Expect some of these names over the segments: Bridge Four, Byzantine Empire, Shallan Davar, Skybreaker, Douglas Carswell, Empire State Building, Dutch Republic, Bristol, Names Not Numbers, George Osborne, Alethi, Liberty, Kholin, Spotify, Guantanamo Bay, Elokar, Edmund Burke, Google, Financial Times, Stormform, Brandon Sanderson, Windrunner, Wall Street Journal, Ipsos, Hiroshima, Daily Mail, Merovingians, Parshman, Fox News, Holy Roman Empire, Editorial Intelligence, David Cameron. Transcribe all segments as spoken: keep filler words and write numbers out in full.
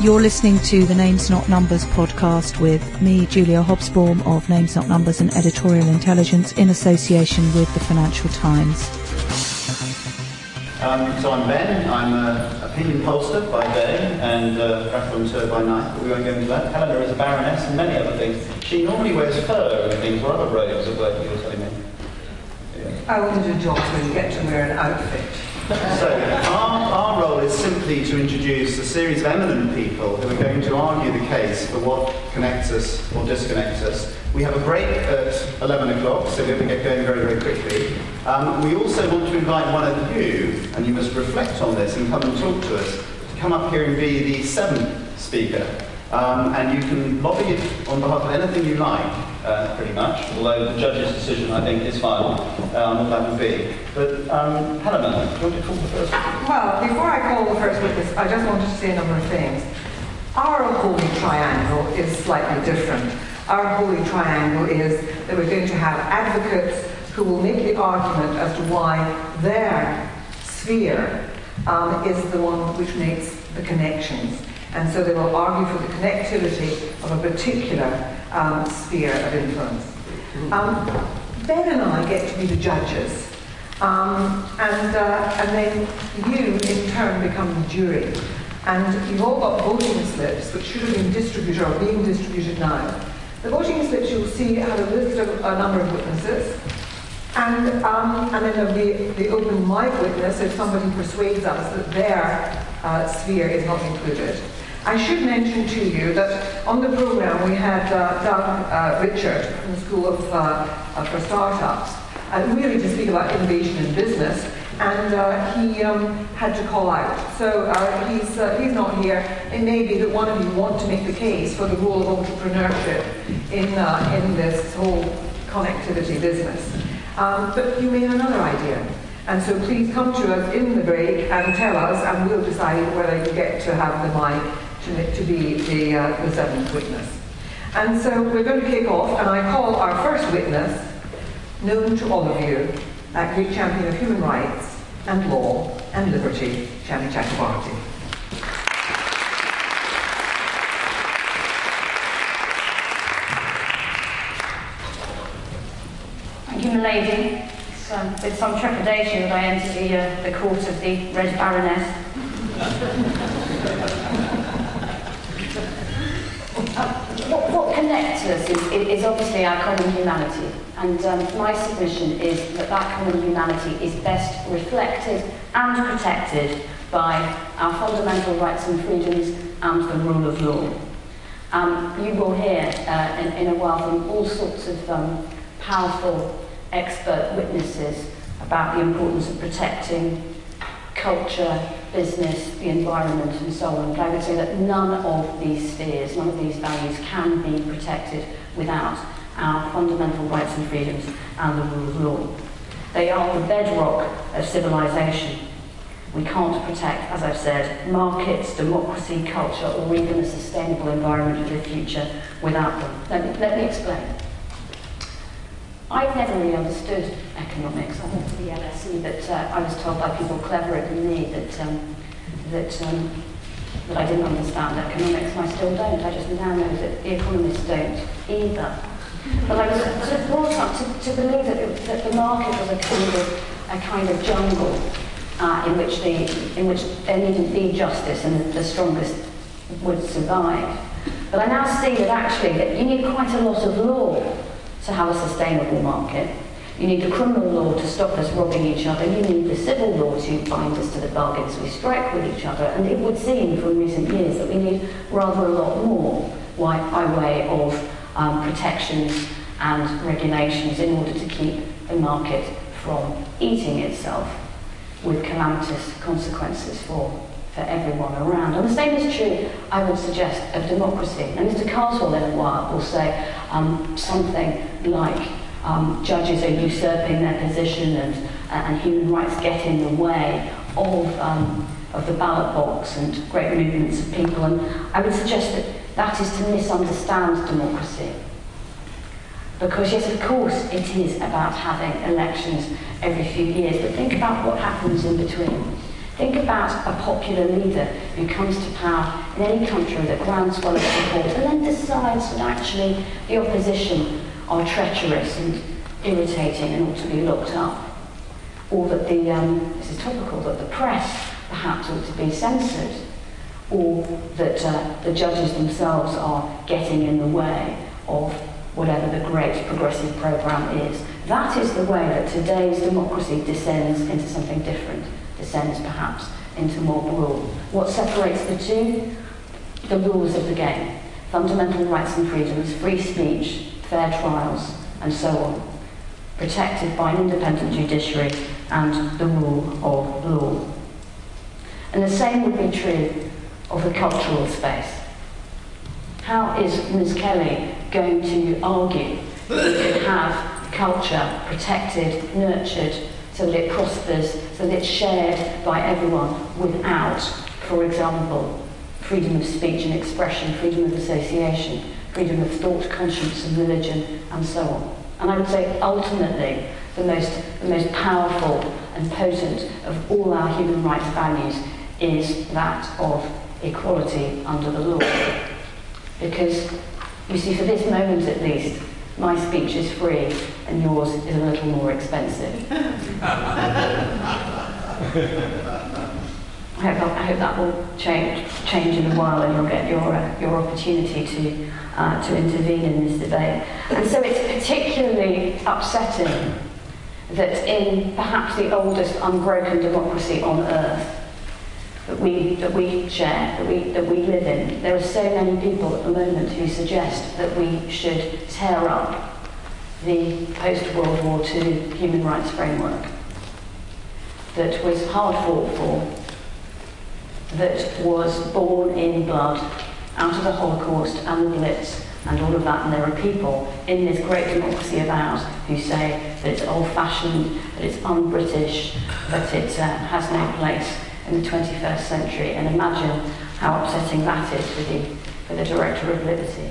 You're listening to the Names Not Numbers podcast with me, Julia Hobsbawm of Names Not Numbers and Editorial Intelligence in association with the Financial Times. Um, so I'm Ben, I'm an opinion pollster by day and a referencer by night, but we won't go into that. Helena is a baroness and many other things. She normally wears fur and things, or other robes of work, you were telling me. I wouldn't do jobs where you get to wear an outfit. So our, our role is simply to introduce a series of eminent people who are going to argue the case for what connects us or disconnects us. We have a break at eleven o'clock, so we're going to get going very, very quickly. Um, we also want to invite one of you, and you must reflect on this and come and talk to us, to come up here and be the seventh speaker. Um, and you can lobby on behalf of anything you like, uh, pretty much, although the judge's decision, I think, is final, um, that would be. But, um, Helena, do you want to call the first witness? Well, before I call the first witness, I just wanted to say a number of things. Our holy triangle is slightly different. Our holy triangle is that we're going to have advocates who will make the argument as to why their sphere um, is the one which makes the connections. And so they will argue for the connectivity of a particular um, sphere of influence. Um, Ben and I get to be the judges, um, and, uh, and then you, in turn, become the jury. And you've all got voting slips, which should have been distributed or are being distributed now. The voting slips you'll see have a list of a number of witnesses, and, um, and then there'll be the open mic witness if somebody persuades us that their uh, sphere is not included. I should mention to you that on the programme we had uh, Doug uh, Richard from the School of, uh, for Startups, uh, really to speak about innovation in business, and uh, he um, had to call out. So uh, he's, uh, he's not here. It may be that one of you want to make the case for the role of entrepreneurship in, uh, in this whole connectivity business. Um, but you may have another idea. And so please come to us in the break and tell us, and we'll decide whether you get to have the mic to be the, uh, the seventh witness. And so we're going to kick off, and I call our first witness, known to all of you, that great champion of human rights and law and liberty, Shami Chakrabarti. Thank you, m'lady. It's um, with some trepidation that I enter the, uh, the court of the Red Baroness. Uh, what, what connects us is, is obviously our common humanity, and um, my submission is that that common humanity is best reflected and protected by our fundamental rights and freedoms and the rule of law. Um, you will hear uh, in, in a while from all sorts of um, powerful expert witnesses about the importance of protecting culture, business, the environment and so on. But I would say that none of these spheres, none of these values can be protected without our fundamental rights and freedoms and the rule of law. They are the bedrock of civilization. We can't protect, as I've said, markets, democracy, culture, or even a sustainable environment of the future without them. Let me, let me explain. I've never really understood economics. I went to the L S E, but uh, I was told by people cleverer than me that um, that, um, that I didn't understand economics, and I still don't. I just now know that the economists don't either. But I was sort of brought up to, to believe that, it, that the market was a kind of a kind of jungle uh, in which the in which there needn't be justice, and the strongest would survive. But I now see that actually that you need quite a lot of law to have a sustainable market. You need the criminal law to stop us robbing each other. You need the civil law to bind us to the bargains we strike with each other. And it would seem from recent years that we need rather a lot more by way of um, protections and regulations in order to keep the market from eating itself with calamitous consequences for for everyone around. And the same is true, I would suggest, of democracy. And Mister Carswell, in a while, will say um, something like um, judges are usurping their position and, uh, and human rights get in the way of, um, of the ballot box and great movements of people. And I would suggest that that is to misunderstand democracy. Because yes, of course, it is about having elections every few years, but think about what happens in between. Think about a popular leader who comes to power in any country with a groundswell of support and then decides that actually the opposition are treacherous and irritating and ought to be locked up. Or that the, um, this is topical, that the press perhaps ought to be censored. Or that uh, the judges themselves are getting in the way of whatever the great progressive programme is. That is the way that today's democracy descends into something different, descends perhaps into mob rule. What separates the two? The rules of the game. Fundamental rights and freedoms, free speech, fair trials, and so on. Protected by an independent judiciary and the rule of law. And the same would be true of the cultural space. How is Miz Kelly going to argue that you can have culture protected, nurtured, so that it prospers, so that it's shared by everyone without, for example, freedom of speech and expression, freedom of association, freedom of thought, conscience and religion, and so on? And I would say ultimately the most, the most powerful and potent of all our human rights values is that of equality under the law. Because, you see, for this moment at least, my speech is free and yours is a little more expensive. I, hope, I hope that will change, change in a while, and you'll get your, uh, your opportunity to, uh, to intervene in this debate. And so it's particularly upsetting that in perhaps the oldest unbroken democracy on earth, that we, that we share, that we, that we live in. There are so many people at the moment who suggest that we should tear up the post-World War Two human rights framework that was hard fought for, that was born in blood out of the Holocaust and the Blitz and all of that, and there are people in this great democracy of ours who say that it's old-fashioned, that it's un-British, that it uh, has no place in the twenty-first century, and imagine how upsetting that is for the, for the Director of Liberty.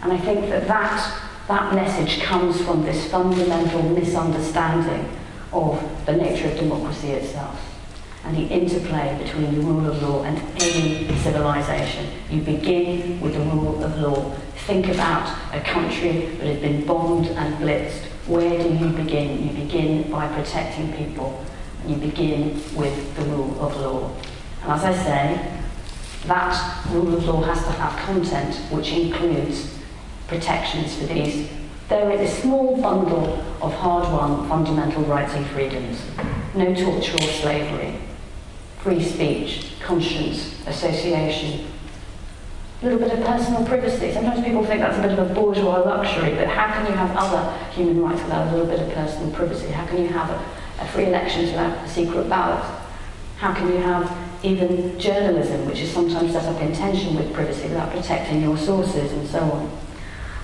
And I think that, that that message comes from this fundamental misunderstanding of the nature of democracy itself and the interplay between the rule of law and any civilization. You begin with the rule of law. Think about a country that has been bombed and blitzed. Where do you begin? You begin by protecting people. You begin with the rule of law. And as I say, that rule of law has to have content which includes protections for these. There is a small bundle of hard-won fundamental rights and freedoms. No torture or slavery. Free speech, conscience, association. A little bit of personal privacy. Sometimes people think that's a bit of a bourgeois luxury, but how can you have other human rights without a little bit of personal privacy? How can you have a A free elections without a secret ballot? How can you have even journalism, which is sometimes set up in tension with privacy, without protecting your sources and so on?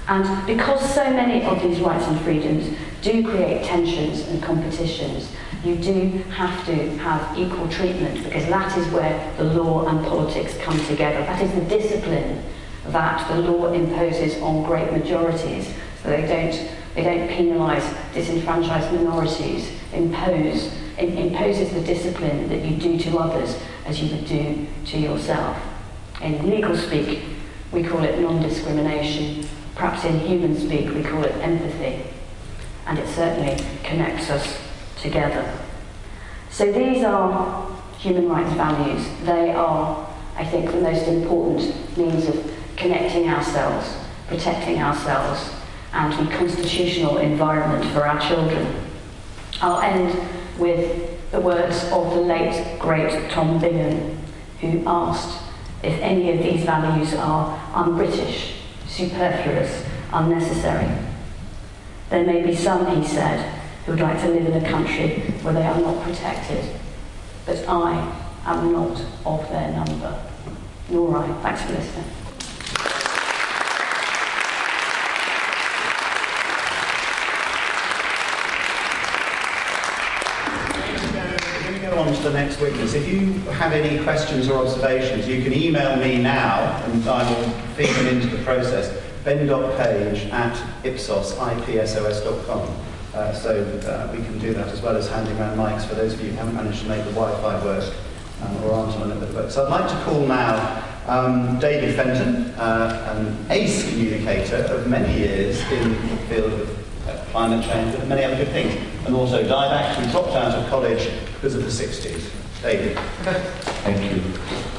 And because so many of these rights and freedoms do create tensions and competitions, you do have to have equal treatment, because that is where the law and politics come together. That is the discipline that the law imposes on great majorities, so they don't They don't penalise disenfranchised minorities. Impose, it imposes the discipline that you do to others as you would do to yourself. In legal speak, we call it non-discrimination. Perhaps in human speak, we call it empathy. And it certainly connects us together. So these are human rights values. They are, I think, the most important means of connecting ourselves, protecting ourselves, and a constitutional environment for our children. I'll end with the words of the late, great Tom Bingham, who asked if any of these values are un-British, superfluous, unnecessary. There may be some, he said, who would like to live in a country where they are not protected, but I am not of their number. All right, thanks for listening. On to the next witness. If you have any questions or observations, you can email me now and I will feed them into the process. ben dot page at ipsos dot com. Uh, so uh, we can do that as well as handing around mics for those of you who haven't managed to make the Wi-Fi work um, or aren't on it that works. So I'd like to call now um, David Fenton, uh, an ace communicator of many years in the field of uh, climate change and many other good things, and also didactic who dropped out of college because of the sixties. David. Thank you.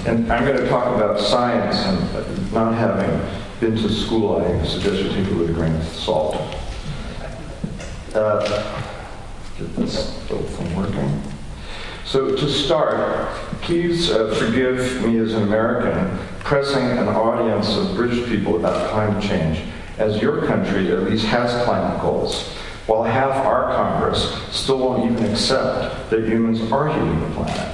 And I'm going to talk about science, and not having been to school, I suggest you take it with a grain of salt. Uh, get this little thing working. So to start, please uh, forgive me as an American pressing an audience of British people about climate change, as your country at least has climate goals, while half our Congress still won't even accept that humans are heating the planet.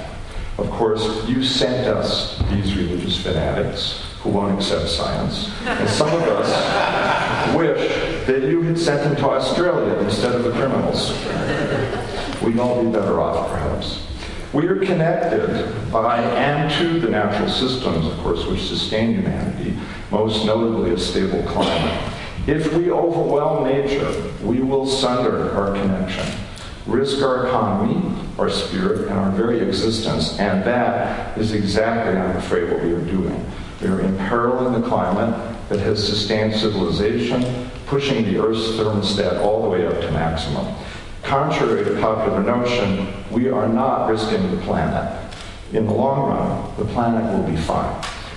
Of course, you sent us these religious fanatics who won't accept science, and some of us wish that you had sent them to Australia instead of the criminals. We'd all be better off, perhaps. We are connected by and to the natural systems, of course, which sustain humanity, most notably a stable climate. If we overwhelm nature, we will sunder our connection, risk our economy, our spirit, and our very existence, and that is exactly, I'm afraid, what we are doing. We are imperiling the climate that has sustained civilization, pushing the Earth's thermostat all the way up to maximum. Contrary to popular notion, we are not risking the planet. In the long run, the planet will be fine.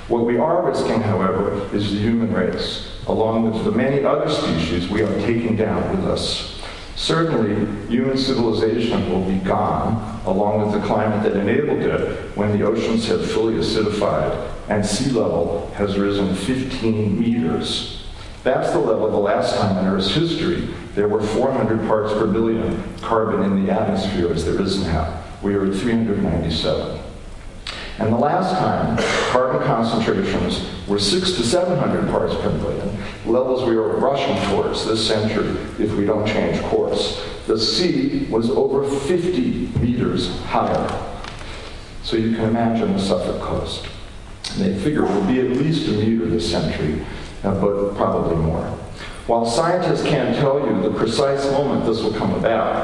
What we are risking, however, is the human race, along with the many other species we are taking down with us. Certainly, human civilization will be gone, along with the climate that enabled it, when the oceans have fully acidified and sea level has risen fifteen meters. That's the level the last time in Earth's history there were four hundred parts per billion carbon in the atmosphere as there is now. We are at three hundred ninety-seven. And the last time carbon concentrations were six to seven hundred parts per billion, levels we are rushing towards this century if we don't change course. The sea was over fifty meters higher. So you can imagine the Suffolk coast. And they figure it will be at least a meter this century, Uh, but probably more. While scientists can't tell you the precise moment this will come about,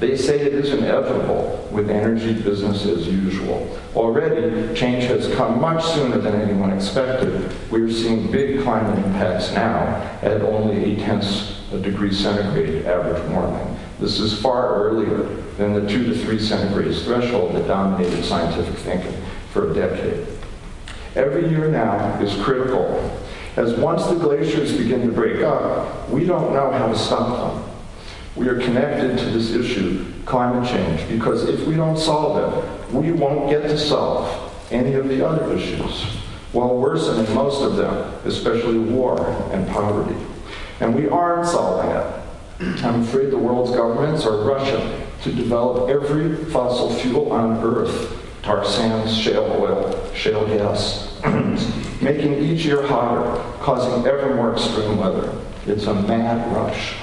they say it is inevitable with energy business as usual. Already, change has come much sooner than anyone expected. We are seeing big climate impacts now at only eight-tenths a degree centigrade average warming. This is far earlier than the two to three centigrades threshold that dominated scientific thinking for a decade. Every year now is critical, as once the glaciers begin to break up, we don't know how to stop them. We are connected to this issue, climate change, because if we don't solve it, we won't get to solve any of the other issues, while worsening most of them, especially war and poverty. And we aren't solving it. I'm afraid the world's governments are rushing to develop every fossil fuel on Earth, tar sands, shale oil, shale gas, making each year hotter, causing ever more extreme weather. It's a mad rush.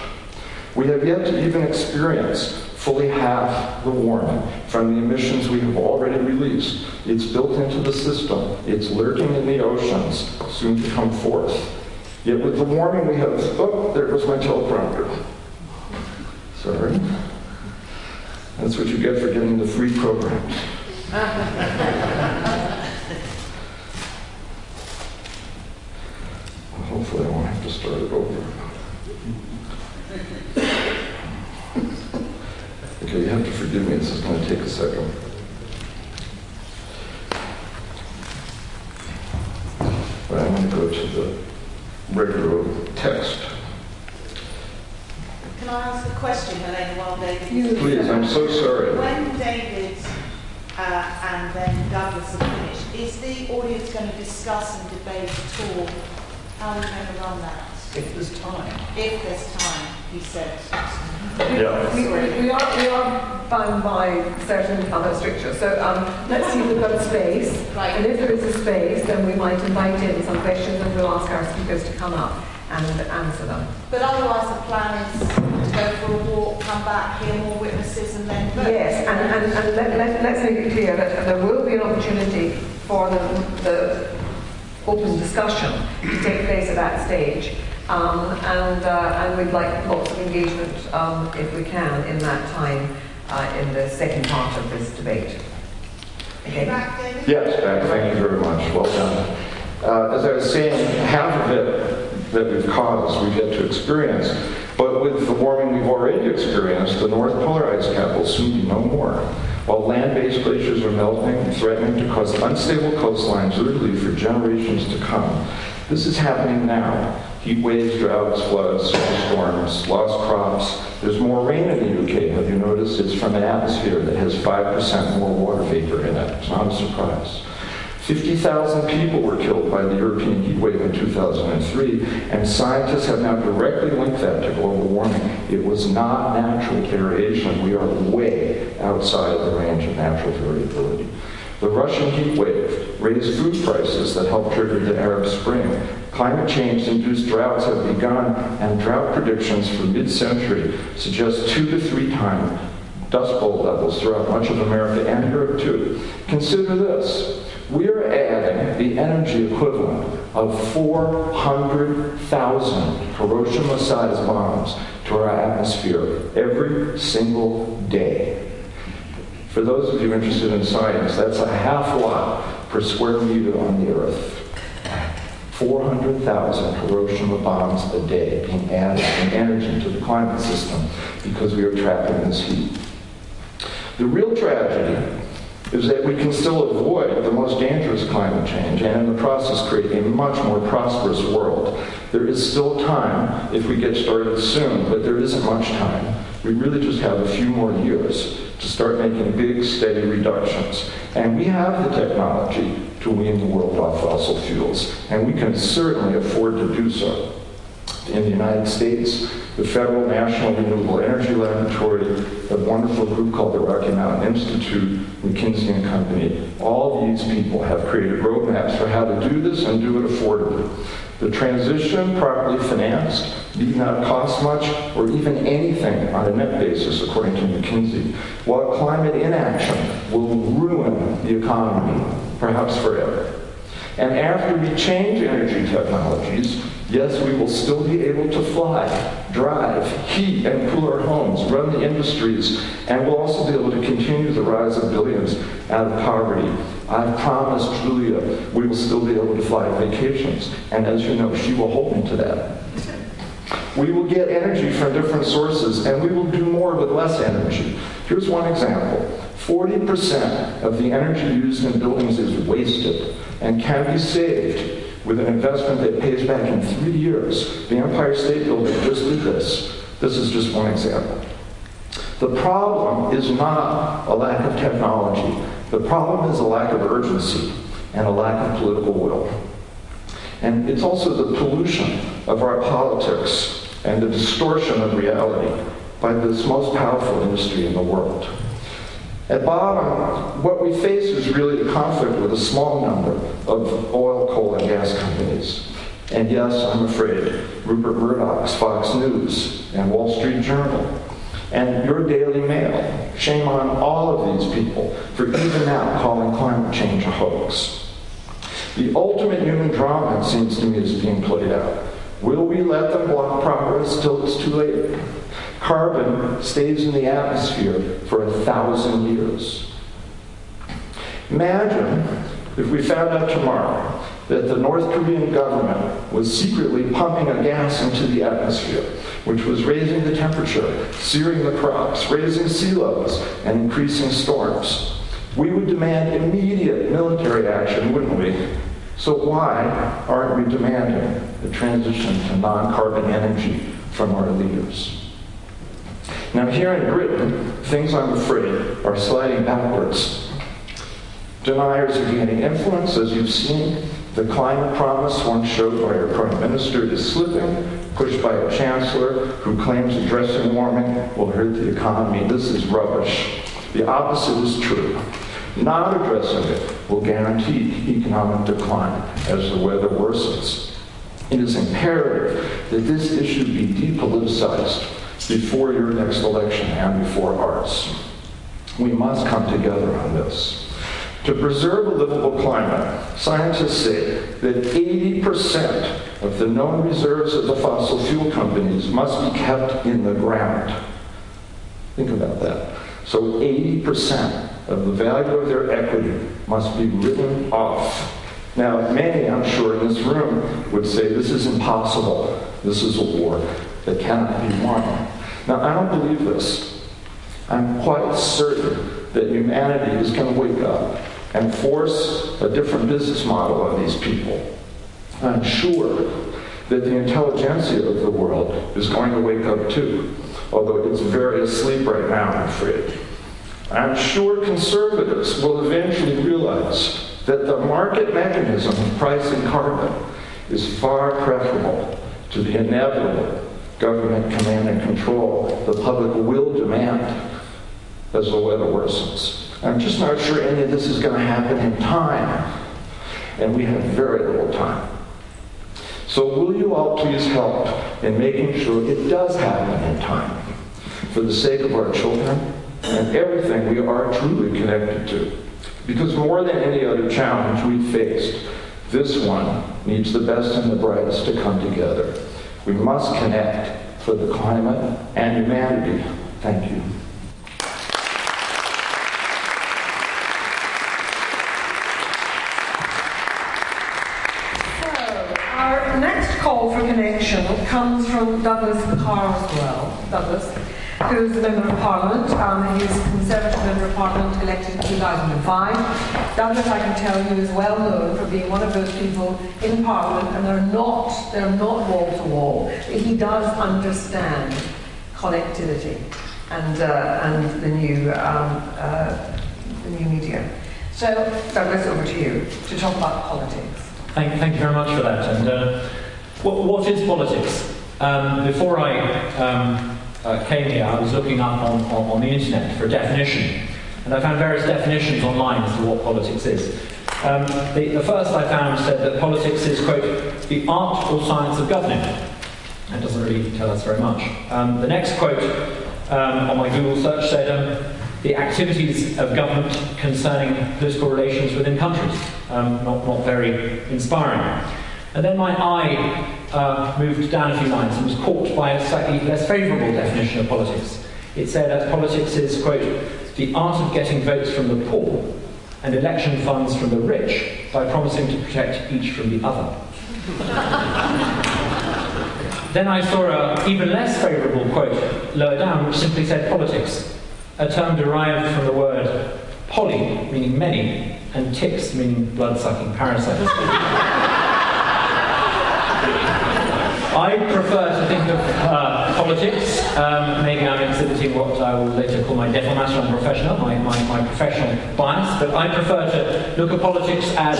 We have yet to even experience fully half the warming from the emissions we have already released. It's built into the system. It's lurking in the oceans, soon to come forth. Yet with the warming we have, oh, there goes my teleprompter. Sorry. That's what you get for getting the free program. Hopefully I won't have to start it over. Okay, you have to forgive me, this is going to take a second. But I'm going to go to the regular text. Can I ask a question related to David? Please, I'm so sorry. When David uh, and then Douglas are finished, is the audience going to discuss and debate at all? How are we going to run that? If there's time. If there's time, he said. Yeah. We, we, we, are, we are bound by certain panel structure. So um, let's see if we've got a space. Right. And if there is a space, then we might invite in some questions and we'll ask our speakers to come up and answer them. But otherwise the plan is to go for a walk, come back, hear more witnesses and then vote. Yes, and, and, and let, let, let's make it clear that there will be an opportunity for the, the open discussion to take place at that stage. um, and, uh, and we'd like lots of engagement, um, if we can, in that time, uh, in the second part of this debate. Okay. Yes, Dan, thank you very much. Well done. Uh, as I was saying, half of it that we've caused, we've yet to experience. But with the warming we've already experienced, the north polar ice cap will soon be no more. While land-based glaciers are melting and threatening to cause unstable coastlines literally for generations to come, this is happening now. Heat waves, droughts, floods, storms, lost crops. There's more rain in the U K, have you noticed? It's from an atmosphere that has five percent more water vapor in it. It's not a surprise. fifty thousand people were killed by the European heat wave in two thousand three, and scientists have now directly linked that to global warming. It was not natural variation. We are way outside of the range of natural variability. The Russian heat wave raised food prices that helped trigger the Arab Spring. Climate change-induced droughts have begun, and drought predictions for mid-century suggest two to three times Dust Bowl levels throughout much of America and Europe too. Consider this. We're adding the energy equivalent of four hundred thousand Hiroshima-sized bombs to our atmosphere every single day. For those of you interested in science, that's a half watt per square meter on the Earth. four hundred thousand Hiroshima bombs a day being added in energy to the climate system because we are trapping this heat. The real tragedy is that we can still avoid the most dangerous climate change and in the process create a much more prosperous world. There is still time if we get started soon, but there isn't much time. We really just have a few more years to start making big, steady reductions. And we have the technology to wean the world off fossil fuels, and we can certainly afford to do so. In the United States, the Federal National Renewable Energy Laboratory, a wonderful group called the Rocky Mountain Institute, McKinsey and Company, all these people have created roadmaps for how to do this and do it affordably. The transition, properly financed, need not cost much or even anything on a net basis, according to McKinsey, while climate inaction will ruin the economy, perhaps forever. And after we change energy technologies, yes, we will still be able to fly, drive, heat and cool our homes, run the industries, and we'll also be able to continue the rise of billions out of poverty. I've promised Julia we will still be able to fly vacations, and as you know, she will hold me to that. We will get energy from different sources, and we will do more with less energy. Here's one example. forty percent of the energy used in buildings is wasted and can be saved with an investment that pays back in three years. The Empire State Building just did this. This is just one example. The problem is not a lack of technology. The problem is a lack of urgency and a lack of political will. And it's also the pollution of our politics and the distortion of reality by this most powerful industry in the world. At bottom, what we face is really a conflict with a small number of oil, coal, and gas companies. And yes, I'm afraid, Rupert Murdoch's Fox News and Wall Street Journal, and your Daily Mail. Shame on all of these people for even now calling climate change a hoax. The ultimate human drama, it seems to me, is being played out. Will we let them block progress till it's too late? Carbon stays in the atmosphere for a thousand years. Imagine if we found out tomorrow that the North Korean government was secretly pumping a gas into the atmosphere, which was raising the temperature, searing the crops, raising sea levels, and increasing storms. We would demand immediate military action, wouldn't we? So why aren't we demanding the transition to non-carbon energy from our leaders? Now here in Britain, things, I'm afraid, are sliding backwards. Deniers are gaining influence, as you've seen. The climate promise once showed by our Prime Minister is slipping, pushed by a Chancellor who claims addressing warming will hurt the economy. This is rubbish. The opposite is true. Not addressing it will guarantee economic decline as the weather worsens. It is imperative that this issue be depoliticized before your next election and before ours. We must come together on this. To preserve a livable climate, scientists say that eighty percent of the known reserves of the fossil fuel companies must be kept in the ground. Think about that. So eighty percent of the value of their equity must be written off. Now, many, I'm sure, in this room would say this is impossible. This is a war that cannot be won. Now, I don't believe this. I'm quite certain that humanity is going to wake up and force a different business model on these people. I'm sure that the intelligentsia of the world is going to wake up too, although it's very asleep right now, I'm afraid. I'm sure conservatives will eventually realize that the market mechanism of pricing carbon is far preferable to the inevitable government command and control the public will demand as the weather worsens. I'm just not sure any of this is going to happen in time, and we have very little time. So will you all please help in making sure it does happen in time, for the sake of our children and everything we are truly connected to. Because more than any other challenge we faced, this one needs the best and the brightest to come together. We must connect for the climate and humanity. Thank you. So, our next call for connection comes from Douglas Carswell. Douglas, who is a Member of Parliament. Um, he is a Conservative Member of Parliament, elected in two thousand five. Douglas, I can tell you, is well known for being one of those people in Parliament, and they're not, they're not wall-to-wall. He does understand connectivity and, uh, and the, new, um, uh, the new media. So, Douglas, over to you to talk about politics. Thank, thank you very much for that. And uh, what, what is politics? Um, before I... Um, Uh, came here, I was looking up on, on, on the internet for a definition, and I found various definitions online as to what politics is. Um, the, the first I found said that politics is, quote, the art or science of governing. That doesn't really tell us very much. Um, the next quote um, on my Google search said, um, the activities of government concerning political relations within countries. Um, not, not very inspiring. And then my eye Uh, moved down a few lines and was caught by a slightly less favourable definition of politics. It said that politics is, quote, the art of getting votes from the poor and election funds from the rich by promising to protect each from the other. Then I saw an even less favourable quote lower down which simply said politics, a term derived from the word poly, meaning many, and ticks, meaning blood-sucking parasites. I prefer to think of uh, politics, um, maybe I'm exhibiting what I will later call my deformation on professional, my, my, my professional bias, but I prefer to look at politics as,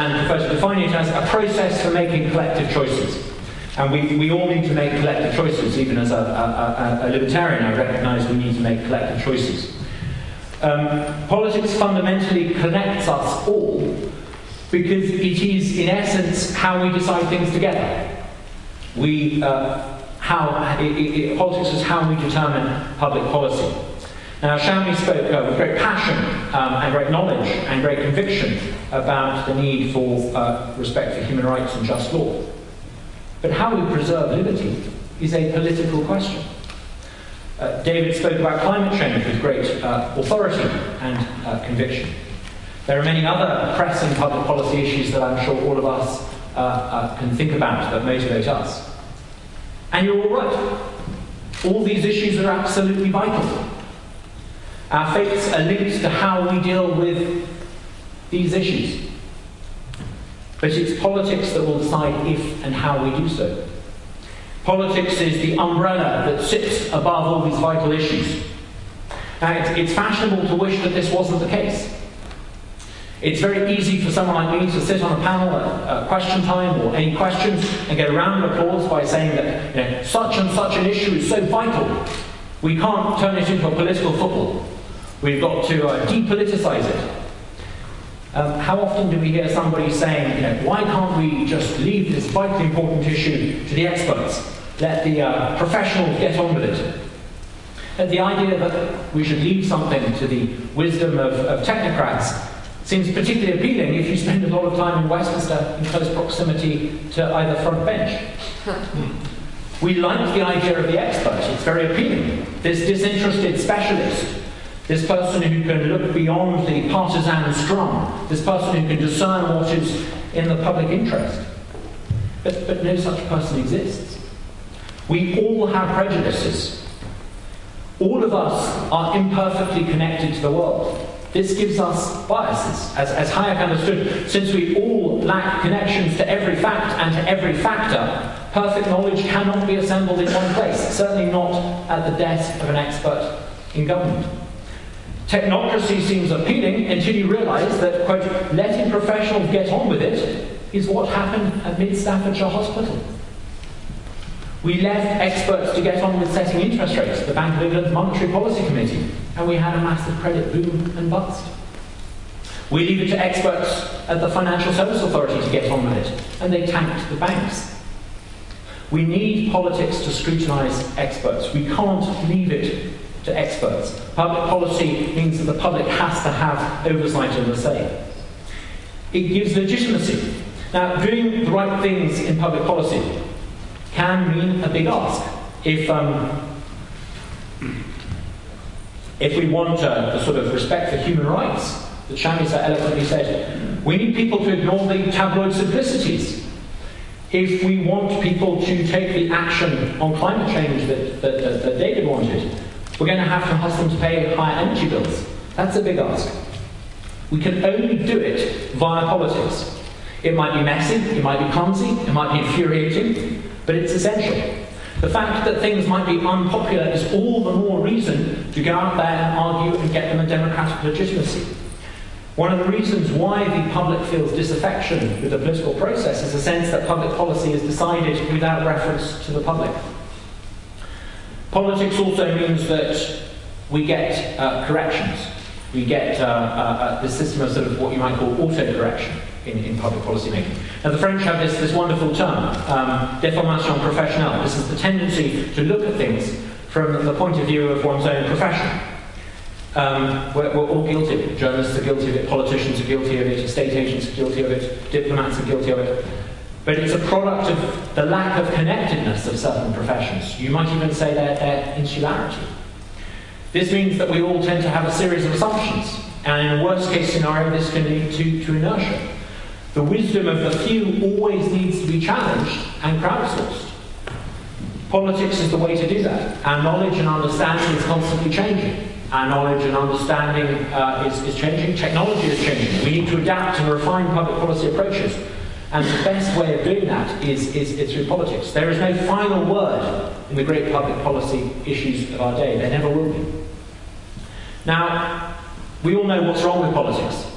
and prefer to define it as, a process for making collective choices. And we, we all need to make collective choices. Even as a, a, a, a libertarian, I recognise we need to make collective choices. Um, politics fundamentally connects us all, because it is, in essence, how we decide things together. We, uh, how, it, it, politics is how we determine public policy. Now, Shami spoke uh, with great passion um, and great knowledge and great conviction about the need for uh, respect for human rights and just law. But how we preserve liberty is a political question. Uh, David spoke about climate change with great uh, authority and uh, conviction. There are many other pressing public policy issues that I'm sure all of us Uh, uh, can think about that motivate us. And you're all right. All these issues are absolutely vital. Our fates are linked to how we deal with these issues. But it's politics that will decide if and how we do so. Politics is the umbrella that sits above all these vital issues. Now, it's, it's fashionable to wish that this wasn't the case. It's very easy for someone like me to sit on a panel at uh, question time or any questions and get a round of applause by saying that, you know, such and such an issue is so vital, we can't turn it into a political football. We've got to uh, depoliticize it. Um, how often do we hear somebody saying, you know, why can't we just leave this vitally important issue to the experts? Let the uh, professionals get on with it. And the idea that we should leave something to the wisdom of, of technocrats Seems particularly appealing if you spend a lot of time in Westminster in close proximity to either front bench. We like the idea of the expert, it's very appealing. This disinterested specialist, this person who can look beyond the partisan strong, this person who can discern what is in the public interest. But, but no such person exists. We all have prejudices. All of us are imperfectly connected to the world. This gives us biases, as, as Hayek understood. Since we all lack connections to every fact and to every factor, perfect knowledge cannot be assembled in one place, certainly not at the desk of an expert in government. Technocracy seems appealing until you realise that, quote, letting professionals get on with it is what happened at Mid Staffordshire Hospital. We left experts to get on with setting interest rates, the Bank of England's Monetary Policy Committee, and we had a massive credit boom and bust. We leave it to experts at the Financial Services Authority to get on with it, and they tanked the banks. We need politics to scrutinise experts. We can't leave it to experts. Public policy means that the public has to have oversight and a say. It gives legitimacy. Now, doing the right things in public policy can mean a big ask. If um, if we want uh, the sort of respect for human rights that Shami so eloquently said, we need people to ignore the tabloid simplicities. If we want people to take the action on climate change that, that, that, that David wanted, we're going to have to ask them to pay higher energy bills. That's a big ask. We can only do it via politics. It might be messy, it might be clumsy, it might be infuriating, but it's essential. The fact that things might be unpopular is all the more reason to go out there and argue and get them a democratic legitimacy. One of the reasons why the public feels disaffection with the political process is a sense that public policy is decided without reference to the public. Politics also means that we get uh, corrections. We get uh, uh, the system of sort of what you might call auto-correction in, in public policy making. Now the French have this, this wonderful term, um, déformation professionnelle. This is the tendency to look at things from the point of view of one's own profession. Um, we're, we're all guilty of it. Journalists are guilty of it, politicians are guilty of it, estate agents are guilty of it, diplomats are guilty of it. But it's a product of the lack of connectedness of certain professions. You might even say their, their insularity. This means that we all tend to have a series of assumptions, and in a worst case scenario this can lead to, to inertia. The wisdom of the few always needs to be challenged and crowdsourced. Politics is the way to do that. Our knowledge and understanding is constantly changing. Our knowledge and understanding uh, is, is changing, technology is changing. We need to adapt and refine public policy approaches. And the best way of doing that is, is, is through politics. There is no final word in the great public policy issues of our day. There never will be. Now, we all know what's wrong with politics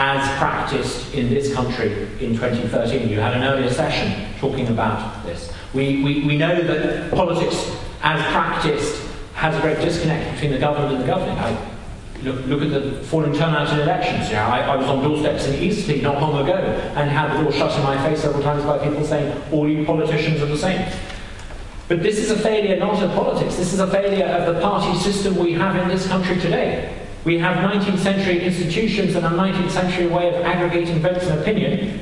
as practiced in this country in twenty thirteen. You had an earlier session talking about this. We, we, we know that politics as practiced has a great disconnect between the government and the governing. I look, look at the falling turnout in elections. You know, I, I was on doorsteps in Eastleigh not long ago and had the door shut in my face several times by people saying, all you politicians are the same. But this is a failure not of politics. This is a failure of the party system we have in this country today. We have nineteenth century institutions and a nineteenth century way of aggregating votes and opinion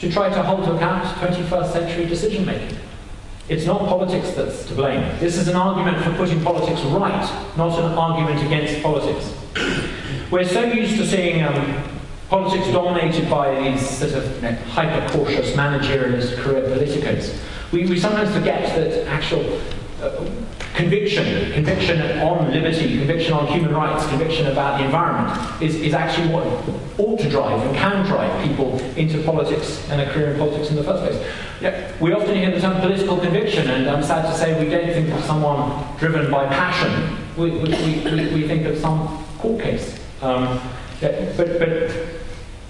to try to hold to account twenty-first century decision making. It's not politics that's to blame. This is an argument for putting politics right, not an argument against politics. We're so used to seeing um, politics dominated by these sort of you know, hyper-cautious managerialist career politicos. We, we sometimes forget that actual uh, conviction, conviction on liberty, conviction on human rights, conviction about the environment is, is actually what ought to drive and can drive people into politics and a career in politics in the first place. Yeah, we often hear the term political conviction, and I'm sad to say we don't think of someone driven by passion. We, we, we, we think of some court case. Um, yeah, but, but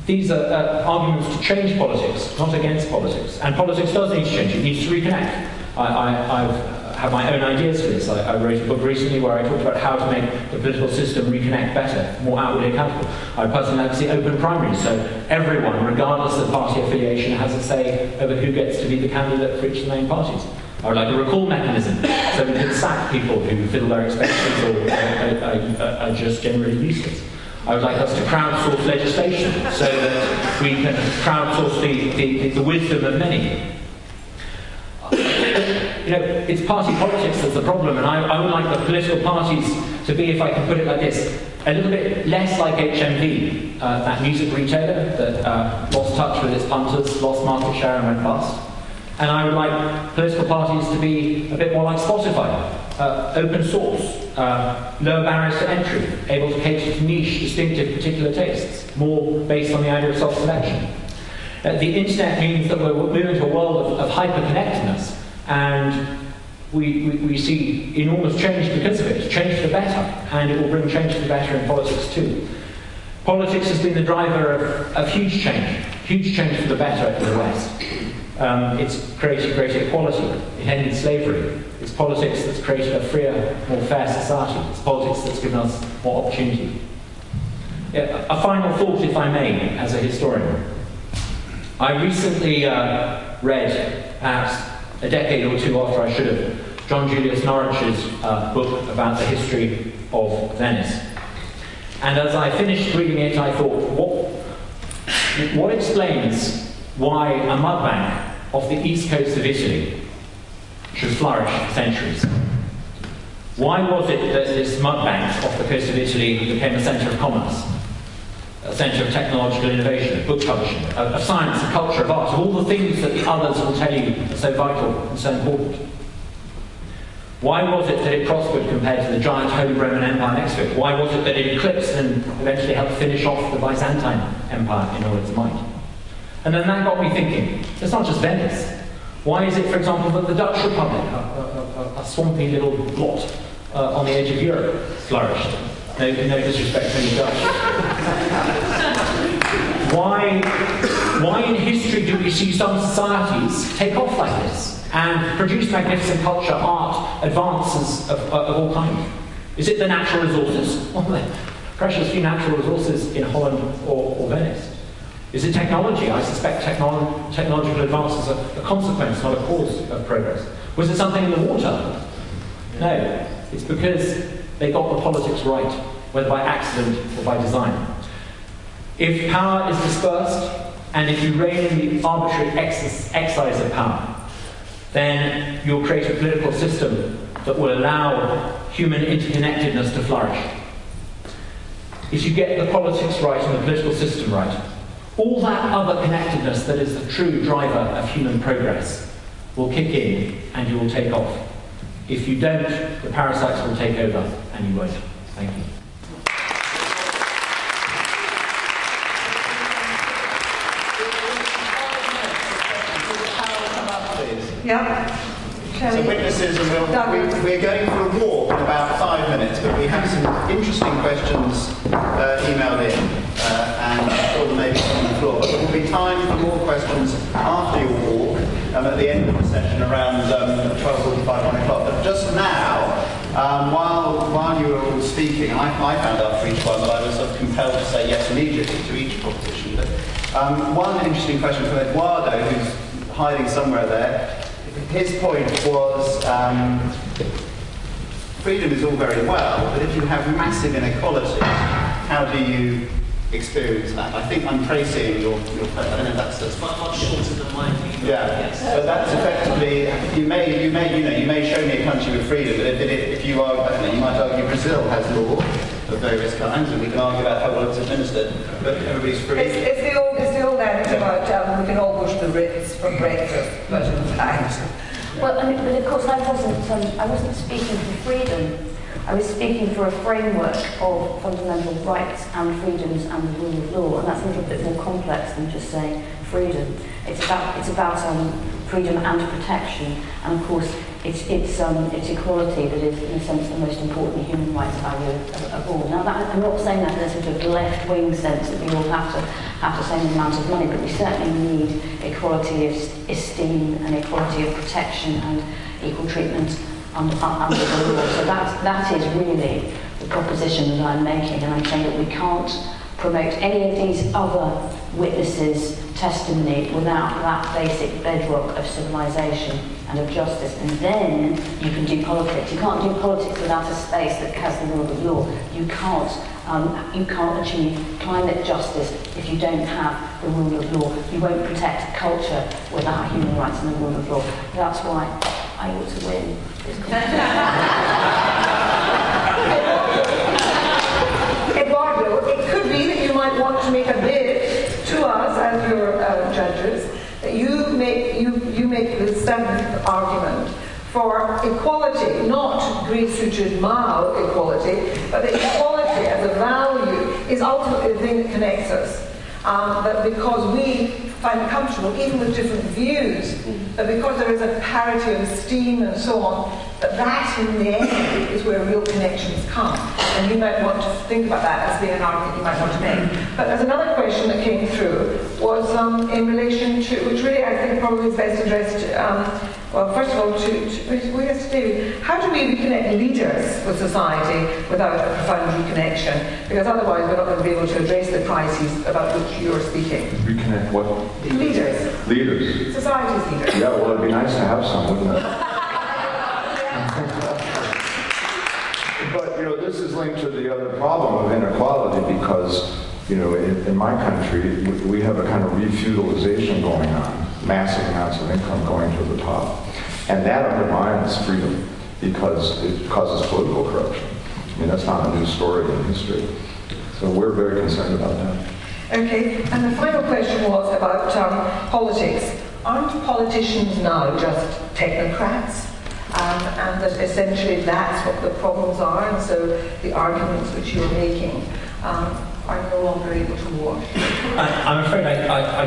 these are uh, arguments to change politics, not against politics. And politics does need to change. It needs to reconnect. I, I, I've have my own ideas for this. I, I wrote a book recently where I talked about how to make the political system reconnect better, more outwardly accountable. I personally like to see open primaries, so everyone, regardless of party affiliation, has a say over who gets to be the candidate for each of the main parties. I would like a recall mechanism, so we can sack people who fiddle their expenses or are, are, are, are just generally useless. I would like us to crowdsource legislation so that we can crowdsource the, the, the wisdom of many. You know, it's party politics that's the problem, and I, I would like the political parties to be, if I can put it like this, a little bit less like H M V, uh, that music retailer that uh, lost touch with its punters, lost market share and went bust. And I would like political parties to be a bit more like Spotify, uh, open source, uh, lower barriers to entry, able to cater to niche, distinctive, particular tastes, more based on the idea of self-selection. Uh, the internet means that we're moving into a world of, of hyper-connectedness, and we, we, we see enormous change because of it, change for the better, and it will bring change for the better in politics too. Politics has been the driver of, of huge change, huge change for the better in the West. Um, it's created greater equality, it ended slavery. It's politics that's created a freer, more fair society. It's politics that's given us more opportunity. Yeah, a final thought, if I may, as a historian. I recently uh, read, perhaps a decade or two after I should have, John Julius Norwich's uh, book about the history of Venice. And as I finished reading it, I thought, what, what explains why a mudbank off the east coast of Italy should flourish for centuries? Why was it that this mudbank off the coast of Italy became a centre of commerce? A centre of technological innovation, of book publishing, of, of science, of culture, of art, of all the things that the others will tell you are so vital and so important. Why was it that it prospered compared to the giant Holy Roman Empire next to it? Why was it that it eclipsed and eventually helped finish off the Byzantine Empire in all its might? And then that got me thinking, it's not just Venice. Why is it, for example, that the Dutch Republic, a, a, a swampy little blot uh, on the edge of Europe, flourished? No, no disrespect to any Dutch. Why, why in history do we see some societies take off like this and produce magnificent culture, art, advances of, of, of all kinds? Is it the natural resources? Well, there precious few natural resources in Holland or, or Venice. Is it technology? I suspect technolo technological advances are a consequence, not a cause of progress. Was it something in the water? No. It's because they got the politics right, whether by accident or by design. If power is dispersed, and if you reign in the arbitrary ex exercise of power, then you'll create a political system that will allow human interconnectedness to flourish. If you get the politics right and the political system right, all that other connectedness that is the true driver of human progress will kick in and you will take off. If you don't, the parasites will take over and you won't. Thank you. Yeah. So witnesses, and we'll, we're going for a walk in about five minutes, but we have some interesting questions uh, emailed in, uh, and I'm sure there may be some on the floor. There will be time for more questions after your walk, um, at the end of the session around um, twelve forty-five, one o'clock. But just now, um, while while you were all speaking, I, I found out for each one that I was sort of compelled to say yes immediately to each proposition. But um, one interesting question from Eduardo, who's hiding somewhere there. His point was, um, freedom is all very well, but if you have massive inequality, how do you experience that? I think I'm tracing your, your I don't know if that's much, much shorter than mine. Yeah, yes. But that's effectively, you may, you may, you know, you may show me a country with freedom, but if, it, if you are, I don't know, you might argue Brazil has law of various kinds, and we can argue about how well it's administered, but everybody's free. It's, it's the old, it's the old adage about um, we can all go to the Ritz for breakfast, but in fact. Well, I mean, but of course I wasn't, um, I wasn't speaking for freedom. I was speaking for a framework of fundamental rights and freedoms and the rule of law, and that's a little bit more complex than just saying freedom. It's about it's about um, freedom and protection, and of course it's it's um, it's equality that is in a sense the most important human rights value of, of all. Now that, I'm not saying that in a sort of left-wing sense that we all have to have the same amount of money, but we certainly need equality of esteem and equality of protection and equal treatment under the law. So that, that is really the proposition that I'm making, and I'm saying that we can't promote any of these other witnesses, testimony without that basic bedrock of civilization and of justice. And then you can do politics. You can't do politics without a space that has the rule of law. You can't, um, you can't achieve climate justice if you don't have the rule of law. You won't protect culture without human rights and the rule of law. That's why I ought to win this competition. Eduardo, it could be that you might want to make a bid to us as your uh, judges. You make you you make the seventh argument for equality, not Grey-suited Mao equality, but that equality as a value is ultimately the thing that connects us. Um, that because we find it comfortable, even with different views, that because there is a parity of esteem and so on, that that in the end is where real connections come. And you might want to think about that as being an argument you might want to make. But there's another question that came through, was um, in relation to, which really I think probably is best addressed, um, well, first of all, to, to, we have to do, how do we reconnect leaders with society without a profound reconnection? Because otherwise we're not going to be able to address the crises about which you're speaking. Reconnect what? Leaders. Leaders. Society's leaders. Yeah, well, it'd be nice to have some, wouldn't it? But, you know, this is linked to the other problem of inequality because, you know, in, in my country, we have a kind of refeudalization going on, massive amounts of income going to the top. And that undermines freedom because it causes political corruption. I mean, that's not a new story in history. So we're very concerned about that. Okay, and the final question was about um, politics. Aren't politicians now just technocrats? Um, and that essentially that's what the problems are, and so the arguments which you're making um, are no longer able to work. I, I'm afraid I, I, I,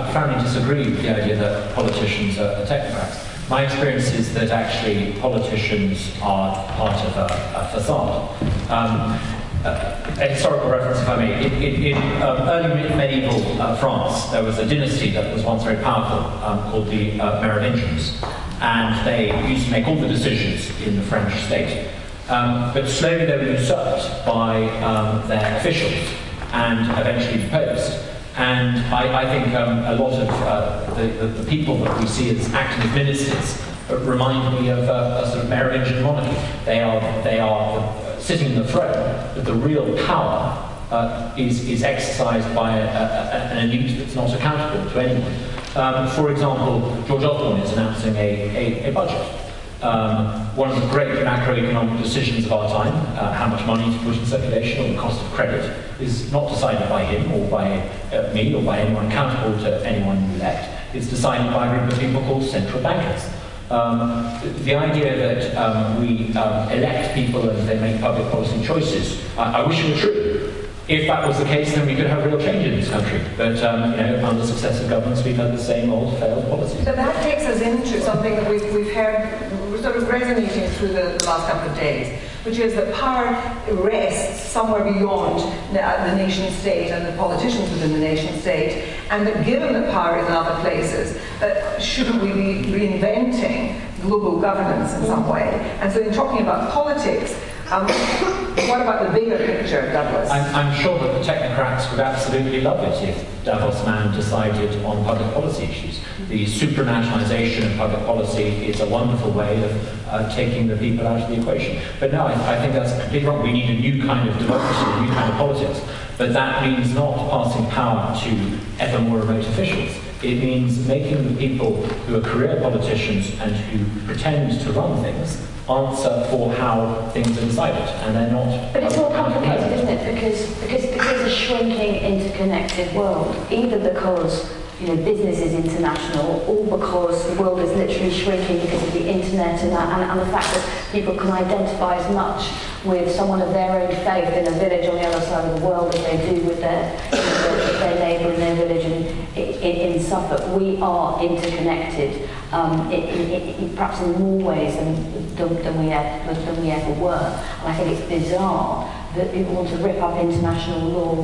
I profoundly disagree with the idea that politicians are technocrats. My experience is that actually politicians are part of a, a facade. Um, uh, a historical reference, if I may, in, in, in um, early medieval uh, France, there was a dynasty that was once very powerful um, called the uh, Merovingians. And they used to make all the decisions in the French state. Um, but slowly they were usurped by um, their officials and eventually deposed. And I, I think um, a lot of uh, the, the, the people that we see as acting as ministers remind me of uh, a sort of Merovingian monarchy. They are, they are sitting in the throne, but the real power uh, is, is exercised by a, a, an elite that's not accountable to anyone. Um, for example, George Osborne is announcing a, a, a budget. Um, one of the great macroeconomic decisions of our time, uh, how much money to put in circulation or the cost of credit, is not decided by him or by uh, me or by anyone accountable to anyone you elect. It's decided by a group of people called central bankers. Um, the idea that um, we um, elect people and they make public policy choices, I, I wish it were true. If that was the case, then we could have real change in this country. But um, you know, under successive governments, we've had the same old failed policies. So that takes us into something that we've, we've heard sort of resonating through the last couple of days, which is that power rests somewhere beyond the, the nation state and the politicians within the nation state, and that given that power is in other places, that shouldn't we be reinventing global governance in some way? And so in talking about politics, Um, what about the bigger picture of Davos? I'm, I'm sure that the technocrats would absolutely love it if Davos man decided on public policy issues. The supranationalisation of public policy is a wonderful way of uh, taking the people out of the equation. But no, I, I think that's completely wrong. We need a new kind of democracy, a new kind of politics. But that means not passing power to ever more remote officials. It means making the people who are career politicians and who pretend to run things answer for how things are decided, and they're not. But it's more complicated, isn't it? Because because because a shrinking, interconnected world, either because you know business is international, or because the world is literally shrinking because of the internet and and, and the fact that people can identify as much with someone of their own faith in a village on the other side of the world as they do with their with their neighbour in their village in, in, in Suffolk. We are interconnected. Um, it, it, it, perhaps in more ways than, than, than, we ever, than we ever were. And I think it's bizarre that people want to rip up international law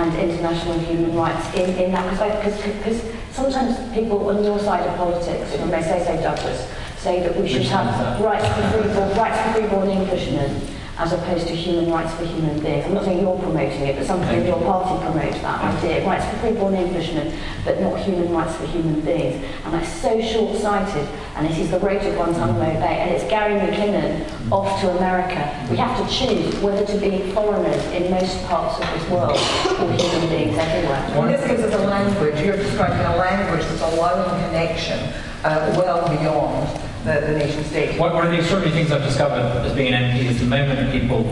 and international human rights in, in that, because sometimes people on your side of politics, when they say, say Douglas, say that we should have rights for freeborn, rights for freeborn Englishmen. as opposed to human rights for human beings. I'm not saying you're promoting it, but sometimes okay. your party promotes that idea. Rights for freeborn Englishmen, but not human rights for human beings. And that's so short-sighted. And this is the road to Guantanamo Bay. And it's Gary McLennan off to America. We have to choose whether to be foreigners in most parts of this world or human beings everywhere. And this gives us a language. You're describing a language that's allowing connection uh, well beyond The, the nation state. One of the extraordinary things I've discovered as being an M P is the moment people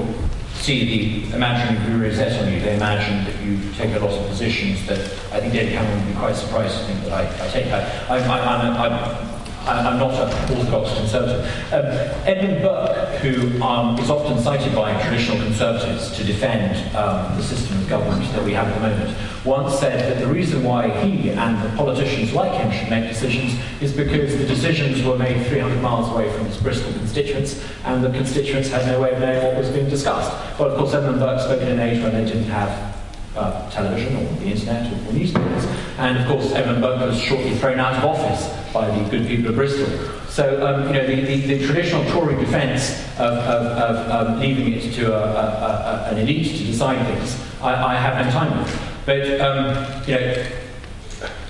see the imaginary guru set on you, they imagine that you take a lot of positions that I think David Cameron would be quite surprised to think that I, I take. I, I, I'm, I'm, I'm not an orthodox conservative. Um, Edmund Burke, who um, is often cited by traditional conservatives to defend um, the system of government that we have at the moment, once said that the reason why he and the politicians like him should make decisions is because the decisions were made three hundred miles away from his Bristol constituents, and the constituents had no way of knowing what was being discussed. Well, of course, Edmund Burke spoke in an age when they didn't have uh, television or the internet or, or newspapers, and of course, Edmund Burke was shortly thrown out of office by the good people of Bristol. So, um, you know, the, the, the traditional Tory defence of, of, of um, leaving it to a, a, a, an elite to decide things, I, I have no time for. But, um, you know,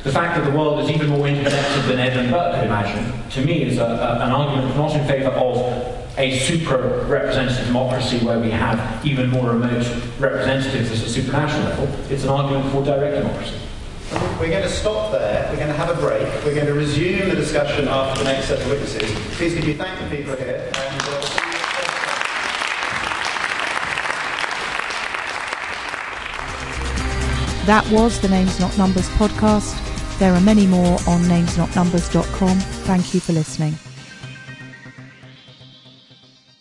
the fact that the world is even more interconnected than Edmund Burke could imagine, to me, is a, a, an argument not in favour of a supra-representative democracy where we have even more remote representatives at a supranational level. It's an argument for direct democracy. We're going to stop there. We're going to have a break. We're going to resume the discussion after the next set of witnesses. Please could you thank the people here. And, uh, That was the Names Not Numbers podcast. There are many more on names not numbers dot com. Thank you for listening.